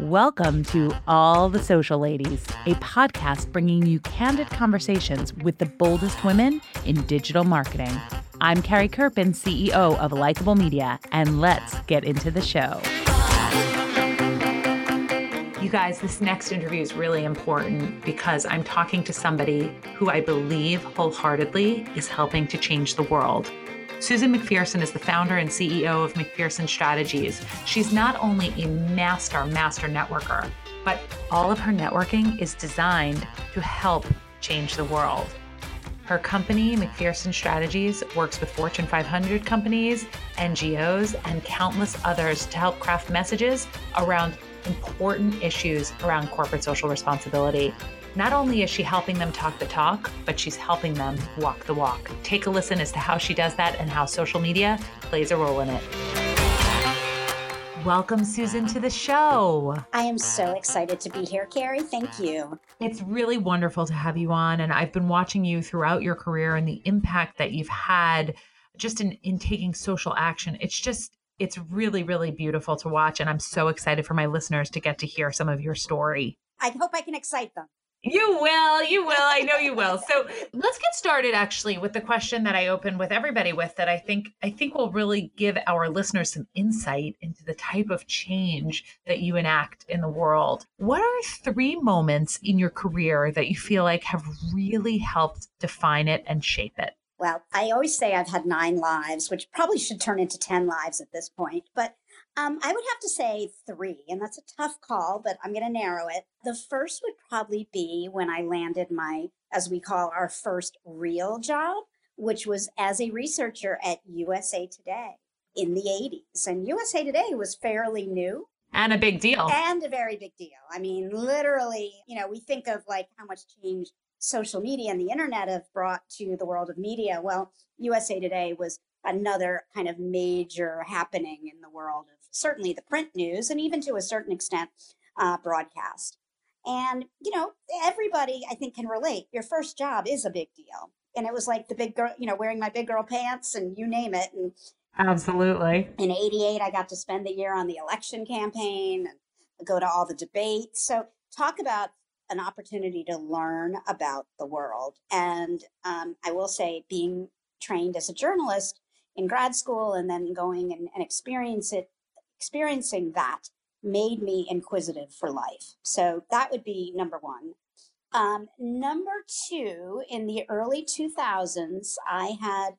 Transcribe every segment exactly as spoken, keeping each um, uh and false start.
Welcome to All the Social Ladies, a podcast bringing you candid conversations with the boldest women in digital marketing. I'm Carrie Kerpen, C E O of Likeable Media, and let's get into the show. You guys, this next interview is really important because I'm talking to somebody who I believe wholeheartedly is helping to change the world. Susan McPherson is the founder and C E O of McPherson Strategies. She's not only a master, master networker, but all of her networking is designed to help change the world. Her company, McPherson Strategies, works with Fortune five hundred companies, N G Os, and countless others to help craft messages around important issues around corporate social responsibility. Not only is she helping them talk the talk, but she's helping them walk the walk. Take a listen as to how she does that and how social media plays a role in it. Welcome, Susan, to the show. I am so excited to be here, Carrie. Thank you. It's really wonderful to have you on. And I've been watching you throughout your career and the impact that you've had just in, in taking social action. It's just It's really, really beautiful to watch. And I'm so excited for my listeners to get to hear some of your story. I hope I can excite them. You will. You will. I know you will. So let's get started actually with the question that I opened with everybody with that I think I think will really give our listeners some insight into the type of change that you enact in the world. What are three moments in your career that you feel like have really helped define it and shape it? Well, I always say I've had nine lives, which probably should turn into ten lives at this point. But um, I would have to say three, and that's a tough call, but I'm going to narrow it. The first would probably be when I landed my, as we call our first real job, which was as a researcher at U S A Today in the eighties. And U S A Today was fairly new. And a big deal. And a very big deal. I mean, literally, you know, we think of like how much change social media and the internet have brought to the world of media. Well, U S A Today was another kind of major happening in the world of certainly the print news and even to a certain extent, uh, broadcast. And, you know, everybody I think can relate. Your first job is a big deal. And it was like the big girl, you know, wearing my big girl pants and you name it. And absolutely. In eighty-eight, I got to spend the year on the election campaign and go to all the debates. So talk about an opportunity to learn about the world. And um, I will say being trained as a journalist in grad school and then going and, and experience it, experiencing that made me inquisitive for life. So that would be number one. Um, number two, in the early two thousands, I had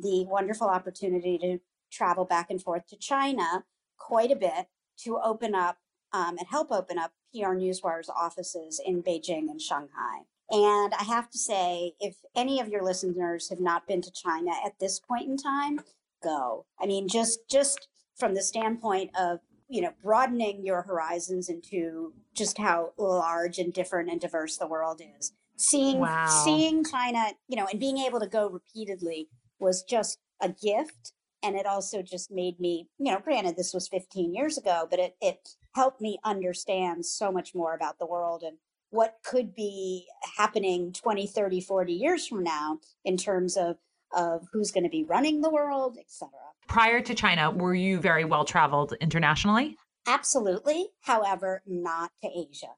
the wonderful opportunity to travel back and forth to China quite a bit to open up um, and help open up P R Newswire's offices in Beijing and Shanghai. And I have to say, if any of your listeners have not been to China at this point in time, go. I mean, just just from the standpoint of, you know, broadening your horizons into just how large and different and diverse the world is. Seeing, wow. seeing China, you know, and being able to go repeatedly was just a gift. And it also just made me, you know, granted, this was fifteen years ago, but it it helped me understand so much more about the world and what could be happening twenty, thirty, forty years from now in terms of, of who's going to be running the world, et cetera. Prior to China, were you very well traveled internationally? Absolutely. However, not to Asia.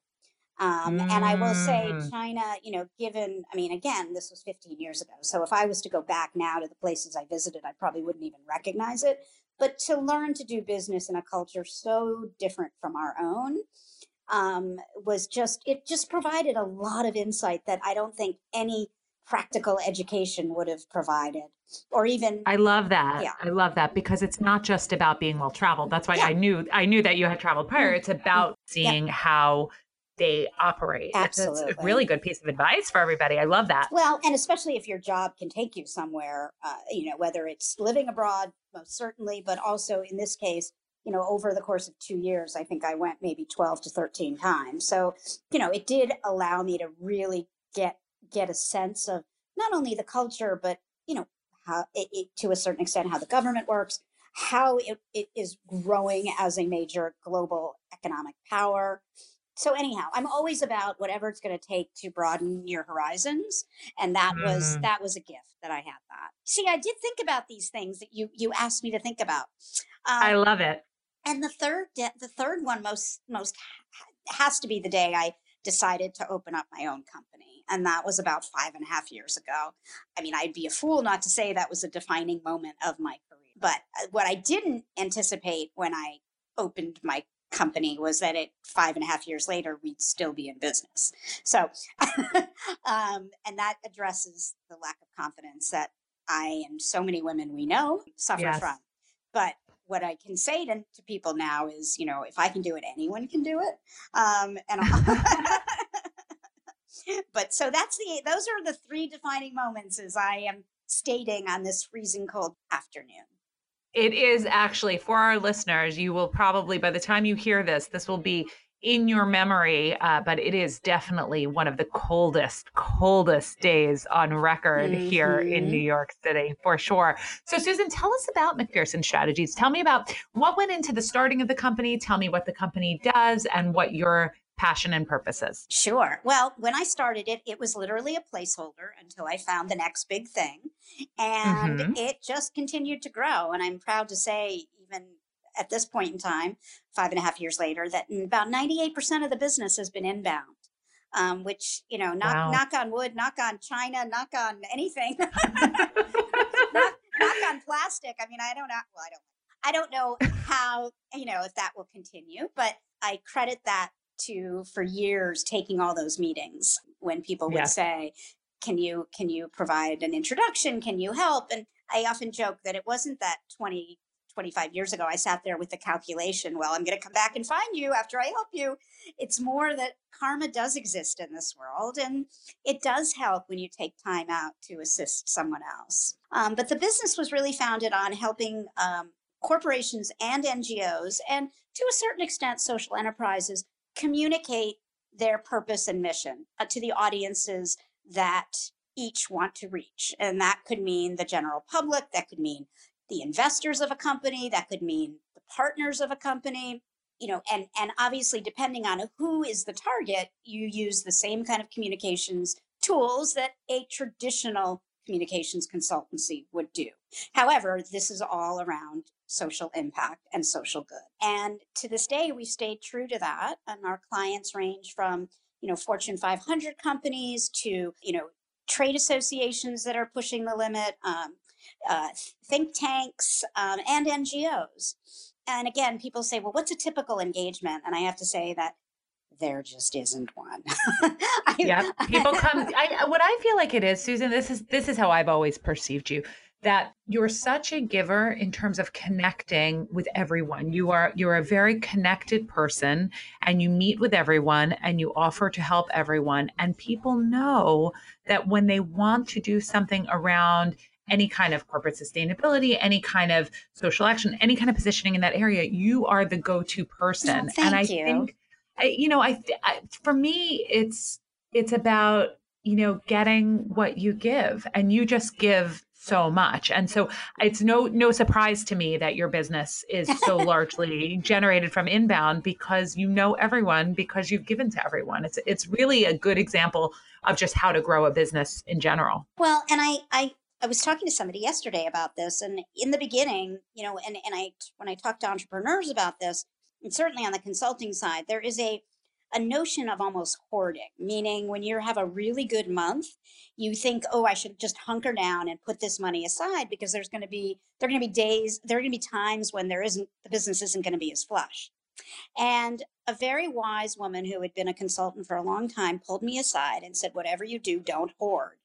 Um, mm. And I will say China, you know, given, I mean, again, this was fifteen years ago. So if I was to go back now to the places I visited, I probably wouldn't even recognize it. But to learn to do business in a culture so different from our own um, was just, it just provided a lot of insight that I don't think any practical education would have provided or even. I love that. Yeah. I love that because it's not just about being well traveled. That's why yeah. I knew, I knew that you had traveled prior. It's about seeing yeah. how they operate. Absolutely. It's a really good piece of advice for everybody. I love that. Well, and especially if your job can take you somewhere, uh, you know, whether it's living abroad, most certainly, but also in this case, you know, over the course of two years, I think I went maybe twelve to thirteen times. So, you know, it did allow me to really get, get a sense of not only the culture, but, you know, how it, it, to a certain extent, how the government works, how it, it is growing as a major global economic power. So anyhow, I'm always about whatever it's going to take to broaden your horizons. And that mm. was that was a gift that I had that. See, I did think about these things that you you asked me to think about. Um, I love it. And the third, de- the third one most, most ha- has to be the day I decided to open up my own company. And that was about five and a half years ago. I mean, I'd be a fool not to say that was a defining moment of my career. But what I didn't anticipate when I opened my company was that it five and a half years later, we'd still be in business. So, um, and that addresses the lack of confidence that I and so many women we know suffer yes. from. But what I can say to, to people now is, you know, if I can do it, anyone can do it. Um, and but so that's the, those are the three defining moments as I am stating on this freezing cold afternoon. It is actually, for our listeners, you will probably, by the time you hear this, this will be in your memory, uh, but it is definitely one of the coldest, coldest days on record mm-hmm. here in New York City, for sure. So Susan, tell us about McPherson Strategies. Tell me about what went into the starting of the company. Tell me what the company does and what your passion and purposes. Sure. Well, when I started it, it was literally a placeholder until I found the next big thing. And mm-hmm. it just continued to grow. And I'm proud to say, even at this point in time, five and a half years later, that about ninety-eight percent of the business has been inbound, um, which, you know, knock, wow. knock on wood, knock on China, knock on anything, knock, knock on plastic. I mean, I don't know. Well, I don't, I don't know how, you know, if that will continue, but I credit that to, for years, taking all those meetings when people would yeah. say, can you, can you provide an introduction? Can you help? And I often joke that it wasn't that twenty, twenty-five years ago, I sat there with the calculation, well, I'm going to come back and find you after I help you. It's more that karma does exist in this world. And it does help when you take time out to assist someone else. Um, but the business was really founded on helping um, corporations and N G Os, and to a certain extent, social enterprises, communicate their purpose and mission uh, to the audiences that each want to reach. And that could mean the general public, that could mean the investors of a company, that could mean the partners of a company, you know, and, and obviously depending on who is the target, you use the same kind of communications tools that a traditional communications consultancy would do. However, this is all around social impact and social good. And to this day, we've stayed true to that. And our clients range from, you know, Fortune five hundred companies to, you know, trade associations that are pushing the limit, um, uh, think tanks, um, and N G Os. And again, people say, well, what's a typical engagement? And I have to say that there just isn't one. I, yeah, people come. I, what I feel like it is, Susan, this is this is how I've always perceived you, that you're such a giver in terms of connecting with everyone. You are you're a very connected person, and you meet with everyone, and you offer to help everyone. And people know that when they want to do something around any kind of corporate sustainability, any kind of social action, any kind of positioning in that area, you are the go-to person. Oh, thank and I you. think. I, you know, I, I, for me, it's, it's about, you know, getting what you give, and you just give so much. And so it's no, no surprise to me that your business is so largely generated from inbound, because you know everyone, because you've given to everyone. It's, it's really a good example of just how to grow a business in general. Well, and I, I, I was talking to somebody yesterday about this, and in the beginning, you know, and, and I, when I talked to entrepreneurs about this, and certainly on the consulting side, there is a, a notion of almost hoarding, meaning when you have a really good month, you think, oh, I should just hunker down and put this money aside, because there's going to be, there are going to be days, there are going to be times when there isn't, the business isn't going to be as flush. And a very wise woman who had been a consultant for a long time pulled me aside and said, whatever you do, don't hoard.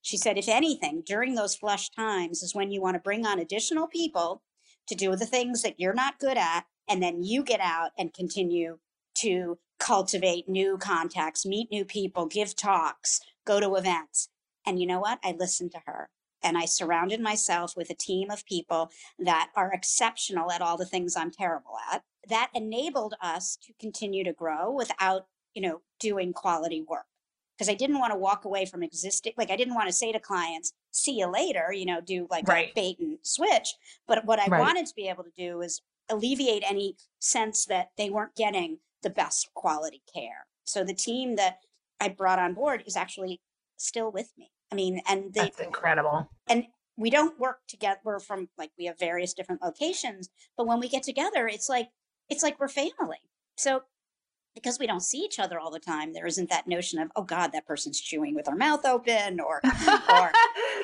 She said, if anything, during those flush times is when you want to bring on additional people to do the things that you're not good at. And then you get out and continue to cultivate new contacts, meet new people, give talks, go to events. And you know what? I listened to her, and I surrounded myself with a team of people that are exceptional at all the things I'm terrible at. That enabled us to continue to grow without, you know, doing quality work. Because I didn't want to walk away from existing, like I didn't want to say to clients, see you later, you know, do like right. a bait and switch. But what I right. wanted to be able to do is alleviate any sense that they weren't getting the best quality care. So the team that I brought on board is actually still with me. I mean, and they, that's incredible. And we don't work together. We're from like, we have various different locations, but when we get together, it's like it's like we're family. So because we don't see each other all the time, there isn't that notion of, oh God, that person's chewing with their mouth open or, or.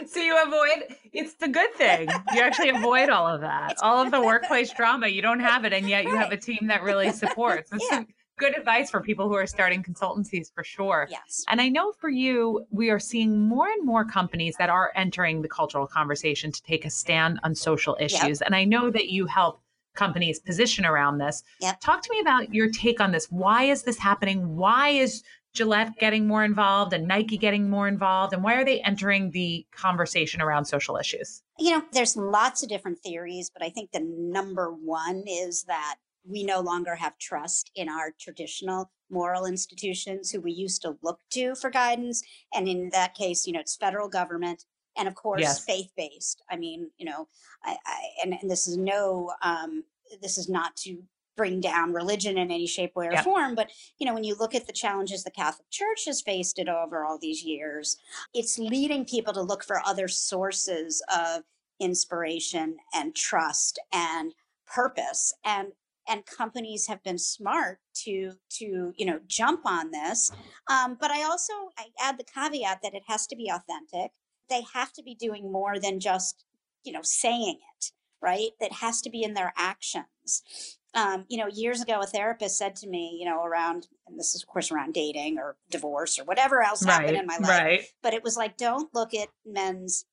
So you avoid, it's the good thing. You actually avoid all of that. It's all of the workplace drama, you don't have it. And yet you right. have a team that really supports. That's yeah. some good advice for people who are starting consultancies for sure. Yes. And I know for you, we are seeing more and more companies that are entering the cultural conversation to take a stand on social issues. Yep. And I know that you help companies position around this. Yep. Talk to me about your take on this. Why is this happening? Why is Gillette getting more involved and Nike getting more involved? And why are they entering the conversation around social issues? You know, there's lots of different theories, but I think the number one is that we no longer have trust in our traditional moral institutions who we used to look to for guidance. And in that case, you know, it's federal government. And of course, yes. faith-based. I mean, you know, I, I, and, and this is no, um, this is not to bring down religion in any shape, way, or yep. form. But, you know, when you look at the challenges the Catholic Church has faced it over all these years, it's leading people to look for other sources of inspiration and trust and purpose. And And companies have been smart to, to you know, jump on this. Um, but I also I add the caveat that it has to be authentic. They have to be doing more than just, you know, saying it, right? That has to be in their actions. Um, you know, years ago, a therapist said to me, you know, around, and this is, of course, around dating or divorce or whatever else right, happened in my life. Right. But it was like, don't look at men's,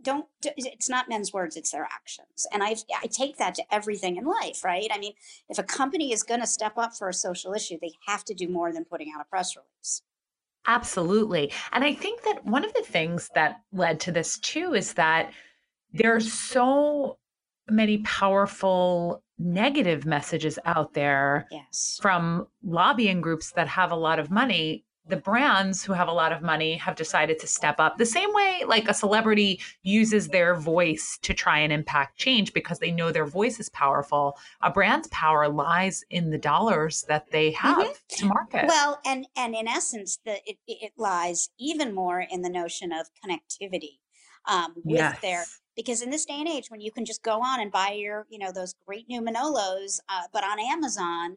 don't, it's not men's words, it's their actions. And I I take that to everything in life, right? I mean, if a company is going to step up for a social issue, they have to do more than putting out a press release. Absolutely. And I think that one of the things that led to this too is that there are so many powerful negative messages out there yes. from lobbying groups that have a lot of money. The brands who have a lot of money have decided to step up the same way like a celebrity uses their voice to try and impact change because they know their voice is powerful. A brand's power lies in the dollars that they have mm-hmm. to market. Well, and and in essence, the, it, it lies even more in the notion of connectivity um, with yes. their... Because in this day and age, when you can just go on and buy your, you know, those great new Manolos, uh, but on Amazon...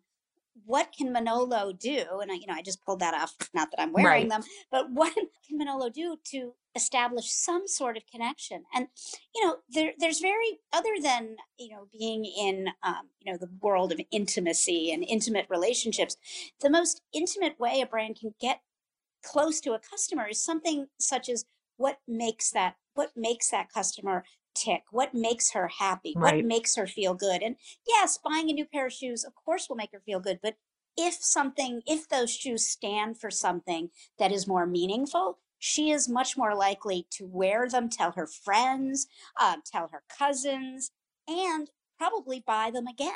What can Manolo do? And I, you know, I just pulled that off, not that I'm wearing right. them, but what can Manolo do to establish some sort of connection? And, you know, there, there's very, other than, you know, being in, um, you know, the world of intimacy and intimate relationships, the most intimate way a brand can get close to a customer is something such as what makes that, what makes that customer tick, what makes her happy, right. what makes her feel good. And yes, buying a new pair of shoes, of course, will make her feel good. But if something, if those shoes stand for something that is more meaningful, she is much more likely to wear them, tell her friends, um, tell her cousins, and probably buy them again.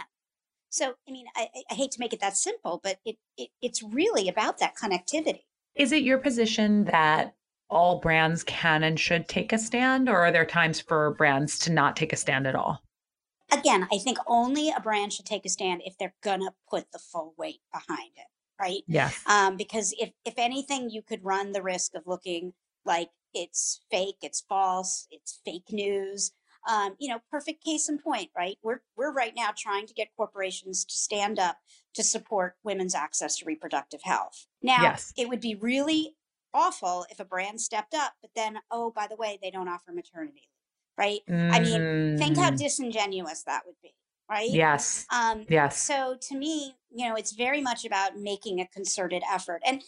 So, I mean, I, I hate to make it that simple, but it, it it's really about that connectivity. Is it your position that all brands can and should take a stand, or are there times for brands to not take a stand at all? Again, I think only a brand should take a stand if they're going to put the full weight behind it, right? Yeah. Um, because if, if anything, you could run the risk of looking like it's fake, it's false, it's fake news. Um, you know, perfect case in point, right? We're we're right now trying to get corporations to stand up to support women's access to reproductive health. Now, yes. it would be really awful if a brand stepped up, but then, oh, by the way, they don't offer maternity, right? Mm. I mean, think how disingenuous that would be, right? Yes. Um, yes. So to me, you know, it's very much about making a concerted effort. And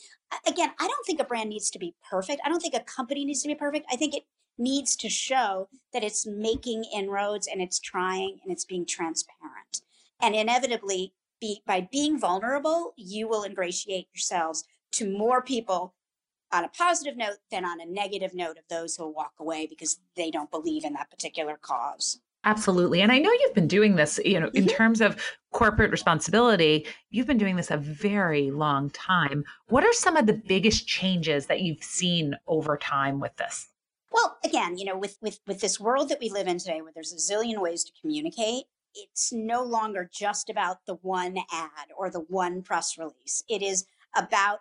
again, I don't think a brand needs to be perfect. I don't think a company needs to be perfect. I think it needs to show that it's making inroads and it's trying and it's being transparent. And inevitably, be, by being vulnerable, you will ingratiate yourselves to more people on a positive note than on a negative note of those who walk away because they don't believe in that particular cause. Absolutely. And I know you've been doing this, you know, in terms of corporate responsibility, you've been doing this a very long time. What are some of the biggest changes that you've seen over time with this? Well, again, you know, with, with, with this world that we live in today, where there's a zillion ways to communicate, it's no longer just about the one ad or the one press release. It is about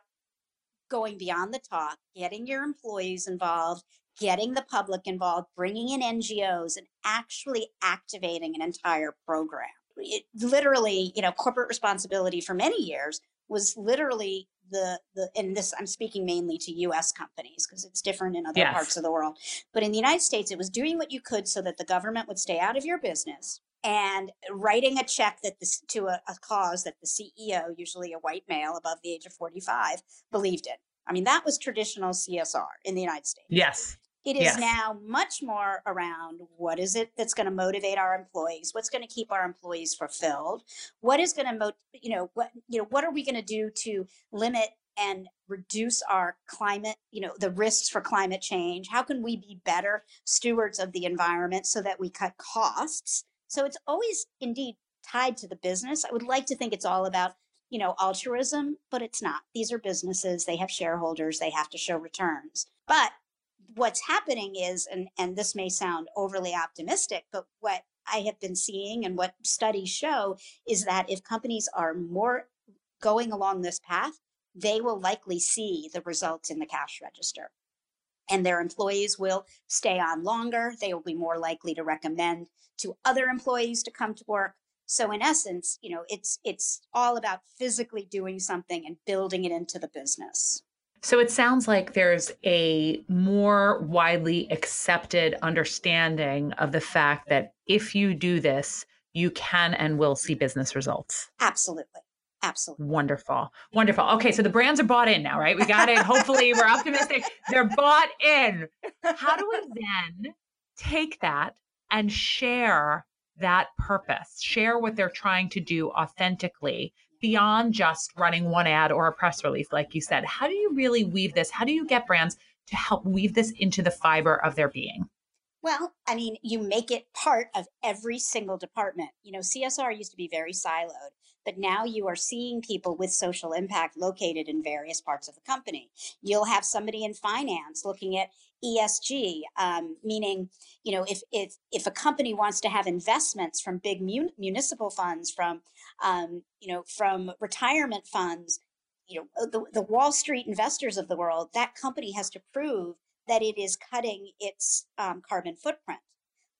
going beyond the talk, getting your employees involved, getting the public involved, bringing in N G Os, and actually activating an entire program. it literally, you know, corporate responsibility for many years was literally the, the and this I'm speaking mainly to U S companies because it's different in other yes. parts of the world. But in the United States, it was doing what you could so that the government would stay out of your business and writing a check that this, to a, a cause that the C E O, usually a white male above the age of forty-five, believed in. I mean, that was traditional C S R in the United States. Yes. It is yes. now much more around what is it that's going to motivate our employees? What's going to keep our employees fulfilled? What is going to, mo- you know, what, you know, what are we going to do to limit and reduce our climate, you know, the risks for climate change? How can we be better stewards of the environment so that we cut costs? So it's always indeed tied to the business. I would like to think it's all about, you know, altruism, but it's not. These are businesses. They have shareholders. They have to show returns. But what's happening is, and, and this may sound overly optimistic, but what I have been seeing and what studies show is that if companies are more going along this path, they will likely see the results in the cash register. And their employees will stay on longer. They will be more likely to recommend to other employees to come to work. So in essence, you know, it's it's all about physically doing something and building it into the business. So it sounds like there's a more widely accepted understanding of the fact that if you do this, you can and will see business results. Absolutely. Absolutely. Wonderful. Wonderful. Okay. So the brands are bought in now, right? We got it. Hopefully we're optimistic. They're bought in. How do we then take that and share that purpose, share what they're trying to do authentically? Beyond just running one ad or a press release, like you said, how do you really weave this? How do you get brands to help weave this into the fiber of their being? Well, I mean, you make it part of every single department. You know, C S R used to be very siloed, but now you are seeing people with social impact located in various parts of the company. You'll have somebody in finance looking at E S G, um, meaning, you know, if if if a company wants to have investments from big mun- municipal funds, from, um, you know, from retirement funds, you know, the, the Wall Street investors of the world, that company has to prove that it is cutting its um, carbon footprint.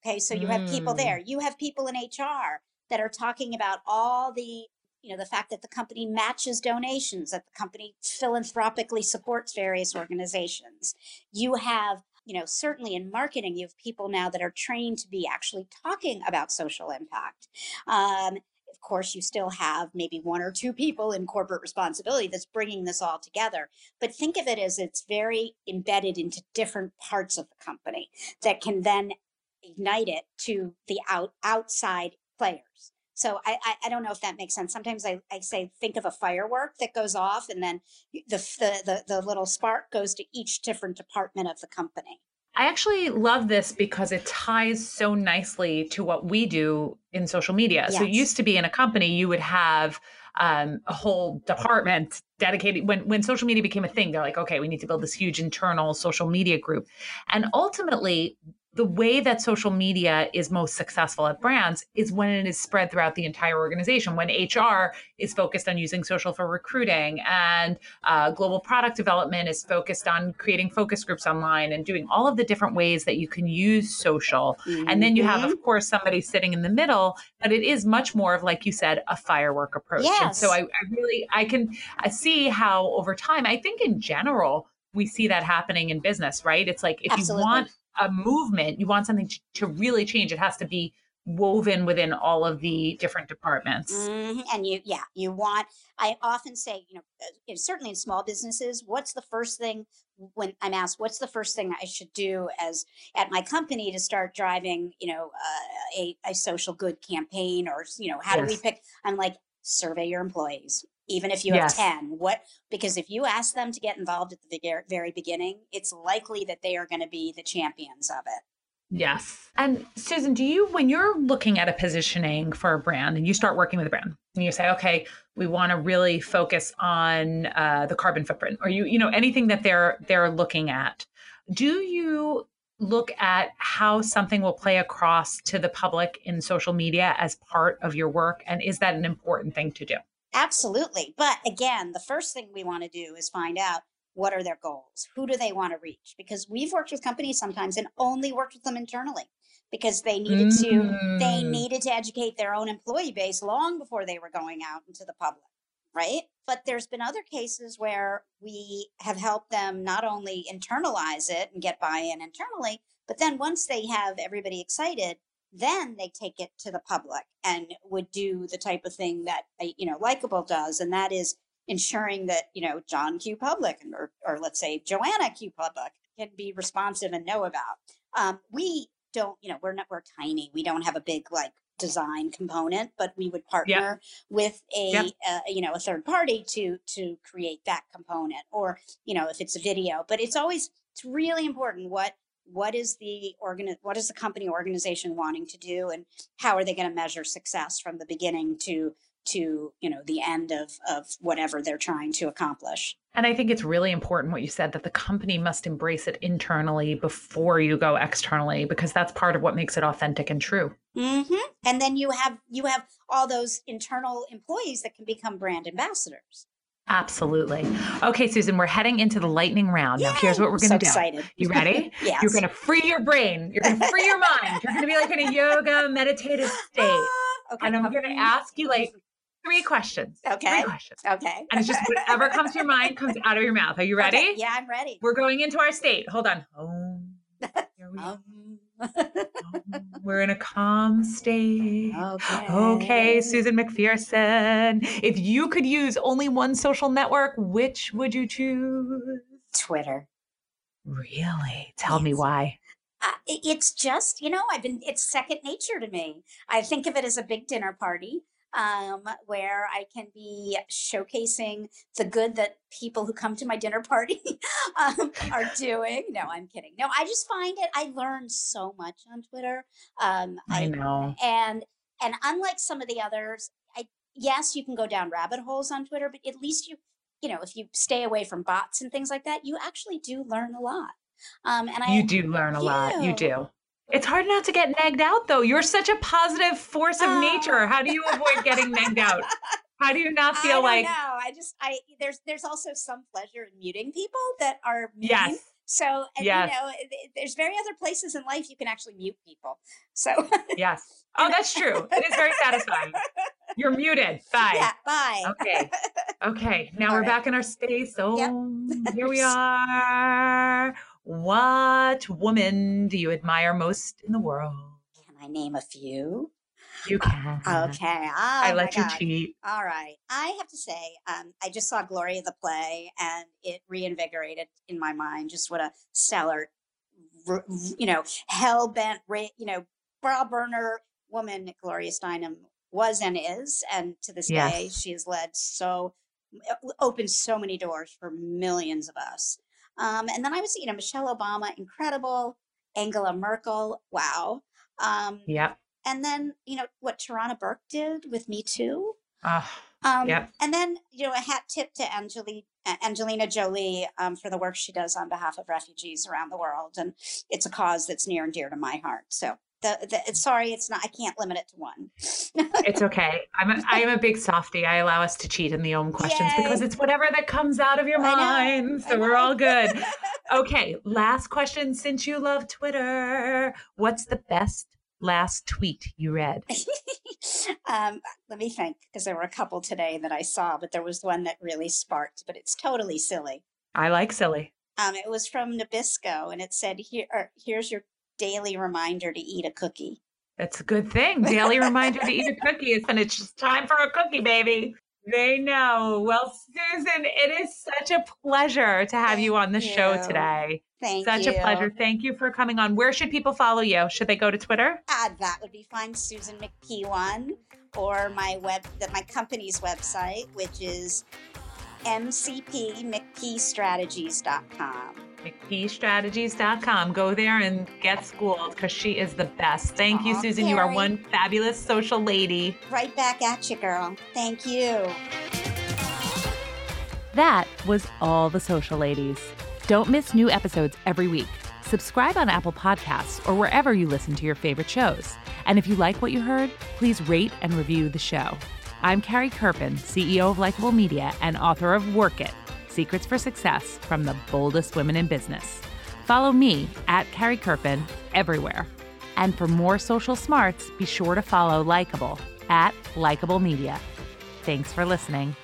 Okay, so you have mm. people there. You have people in H R that are talking about all the, you know, the fact that the company matches donations, that the company philanthropically supports various organizations. You have, you know, certainly in marketing, you have people now that are trained to be actually talking about social impact. Um, of course, you still have maybe one or two people in corporate responsibility that's bringing this all together. But think of it as it's very embedded into different parts of the company that can then ignite it to the out, outside players. So I, I, I don't know if that makes sense. Sometimes I, I say, think of a firework that goes off and then the, the, the, the little spark goes to each different department of the company. I actually love this because it ties so nicely to what we do in social media. Yes. So it used to be in a company, you would have um, a whole department dedicated. When, when social media became a thing, they're like, okay, we need to build this huge internal social media group. And ultimately, the way that social media is most successful at brands is when it is spread throughout the entire organization, when H R is focused on using social for recruiting and uh, global product development is focused on creating focus groups online and doing all of the different ways that you can use social. Mm-hmm. And then you have, of course, somebody sitting in the middle, but it is much more of, like you said, a firework approach. Yes. And so I, I really, I can I see how over time, I think in general, we see that happening in business, right? It's like, if Absolutely. you want a movement, you want something to really change, it has to be woven within all of the different departments. Mm-hmm. And you, yeah, you want, I often say, you know, certainly in small businesses, what's the first thing when I'm asked, what's the first thing I should do as at my company to start driving, you know, uh, a, a social good campaign, or, you know, how yes. do we pick? I'm like, survey your employees. Even if you yes. have ten, what, because if you ask them to get involved at the very beginning, it's likely that they are going to be the champions of it. Yes. And Susan, do you, when you're looking at a positioning for a brand and you start working with a brand and you say, okay, we want to really focus on uh, the carbon footprint, or you, you know, anything that they're, they're looking at, do you look at how something will play across to the public in social media as part of your work? And is that an important thing to do? Absolutely. But again, the first thing we want to do is find out what are their goals? Who do they want to reach? Because we've worked with companies sometimes and only worked with them internally because they needed mm. to they needed to educate their own employee base long before they were going out into the public, right? But there's been other cases where we have helped them not only internalize it and get buy-in internally, but then once they have everybody excited, then they take it to the public and would do the type of thing that, you know, Likeable does. And that is ensuring that, you know, John Q. Public or, or let's say Joanna Q. Public can be responsive and know about. Um, we don't, you know, we're not, we're tiny. We don't have a big like design component, but we would partner yep. with a, yep. uh, you know, a third party to, to create that component or, you know, if it's a video, but it's always, it's really important. What, What is the organ? What is the company organization wanting to do, and how are they going to measure success from the beginning to to you know the end of of whatever they're trying to accomplish? And I think it's really important what you said, that the company must embrace it internally before you go externally, because that's part of what makes it authentic and true. Mm-hmm. And then you have you have all those internal employees that can become brand ambassadors. Absolutely. Okay, Susan, we're heading into the lightning round. Yay! Now, here's what we're going to so do. Excited. You ready? Yes. You're going to free your brain. You're going to free your mind. You're going to be like in a yoga meditative state. Okay. And I'm going to ask you like three questions. Okay. Three questions. Okay. And it's just whatever comes to your mind comes out of your mouth. Are you ready? Okay. Yeah, I'm ready. We're going into our state. Hold on. Oh, here we go. We're in a calm state. Okay. Okay, Susan McPherson, if you could use only one social network, which would you choose? Twitter. Really? Tell yes. me why. Uh, it's just, you know, I've been, it's second nature to me. I think of it as a big dinner party. Um, where I can be showcasing the good that people who come to my dinner party um, are doing. No, I'm kidding. No, I just find it. I learn so much on Twitter. Um, I, I know. And and unlike some of the others, I, yes, you can go down rabbit holes on Twitter, but at least you, you know, if you stay away from bots and things like that, you actually do learn a lot. Um, and I you do learn a you. lot. You do. It's hard not to get nagged out, though. You're such a positive force of oh. nature. How do you avoid getting nagged out? How do you not feel I don't like? No, I just, I there's there's also some pleasure in muting people that are mean. Yes. So, and, yes. you know, there's very other places in life you can actually mute people. So. Yes. Oh, that's true. It is very satisfying. You're muted. Bye. Yeah, bye. Okay. Okay. Now All we're right. back in our space. Oh, yep. Here we are. What woman do you admire most in the world? Can I name a few? You can. Uh, okay. Oh, I let you God. cheat. All right. I have to say, um, I just saw Gloria the play, and it reinvigorated in my mind just what a stellar, you know, hell-bent, you know, bra-burner woman Gloria Steinem was and is. And to this yes. day, she has led so, opened so many doors for millions of us. Um, and then I was, you know, Michelle Obama, incredible. Angela Merkel, wow. Um, yeah. And then, you know, what Tarana Burke did with Me Too. Uh, um, yeah. And then, you know, a hat tip to Angeli- Angelina Jolie um, for the work she does on behalf of refugees around the world. And it's a cause that's near and dear to my heart. So. The, the, sorry, it's not. I can't limit it to one. It's okay. I'm a, I'm a big softie. I allow us to cheat in the own questions Yay. because it's whatever that comes out of your mind. So we're all good. Okay, last question. Since you love Twitter, what's the best last tweet you read? um, let me think, because there were a couple today that I saw, but there was one that really sparked. But it's totally silly. I like silly. Um, it was from Nabisco, and it said, "Here, or, here's your." daily reminder to eat a cookie. That's a good thing. Daily reminder to eat a cookie. And it's just time for a cookie, baby. They know. Well, Susan, it is such a pleasure to have Thank you on the you. show today. Thank such you. Such a pleasure. Thank you for coming on. Where should people follow you? Should they go to Twitter? Ah, uh, that would be fine. Susan McP one, or my web, the, my company's website, which is M C P M C P strategies dot com. M C P strategies dot com. Go there and get schooled, because she is the best. Thank Aww, you, Susan. Carrie. You are one fabulous social lady. Right back at you, girl. Thank you. That was all the social ladies. Don't miss new episodes every week. Subscribe on Apple Podcasts or wherever you listen to your favorite shows. And if you like what you heard, please rate and review the show. I'm Carrie Kerpen, C E O of Likeable Media and author of Work It. Secrets for Success from the Boldest Women in Business. Follow me at Carrie Kerpen everywhere. And for more social smarts, be sure to follow Likeable at Likeable Media. Thanks for listening.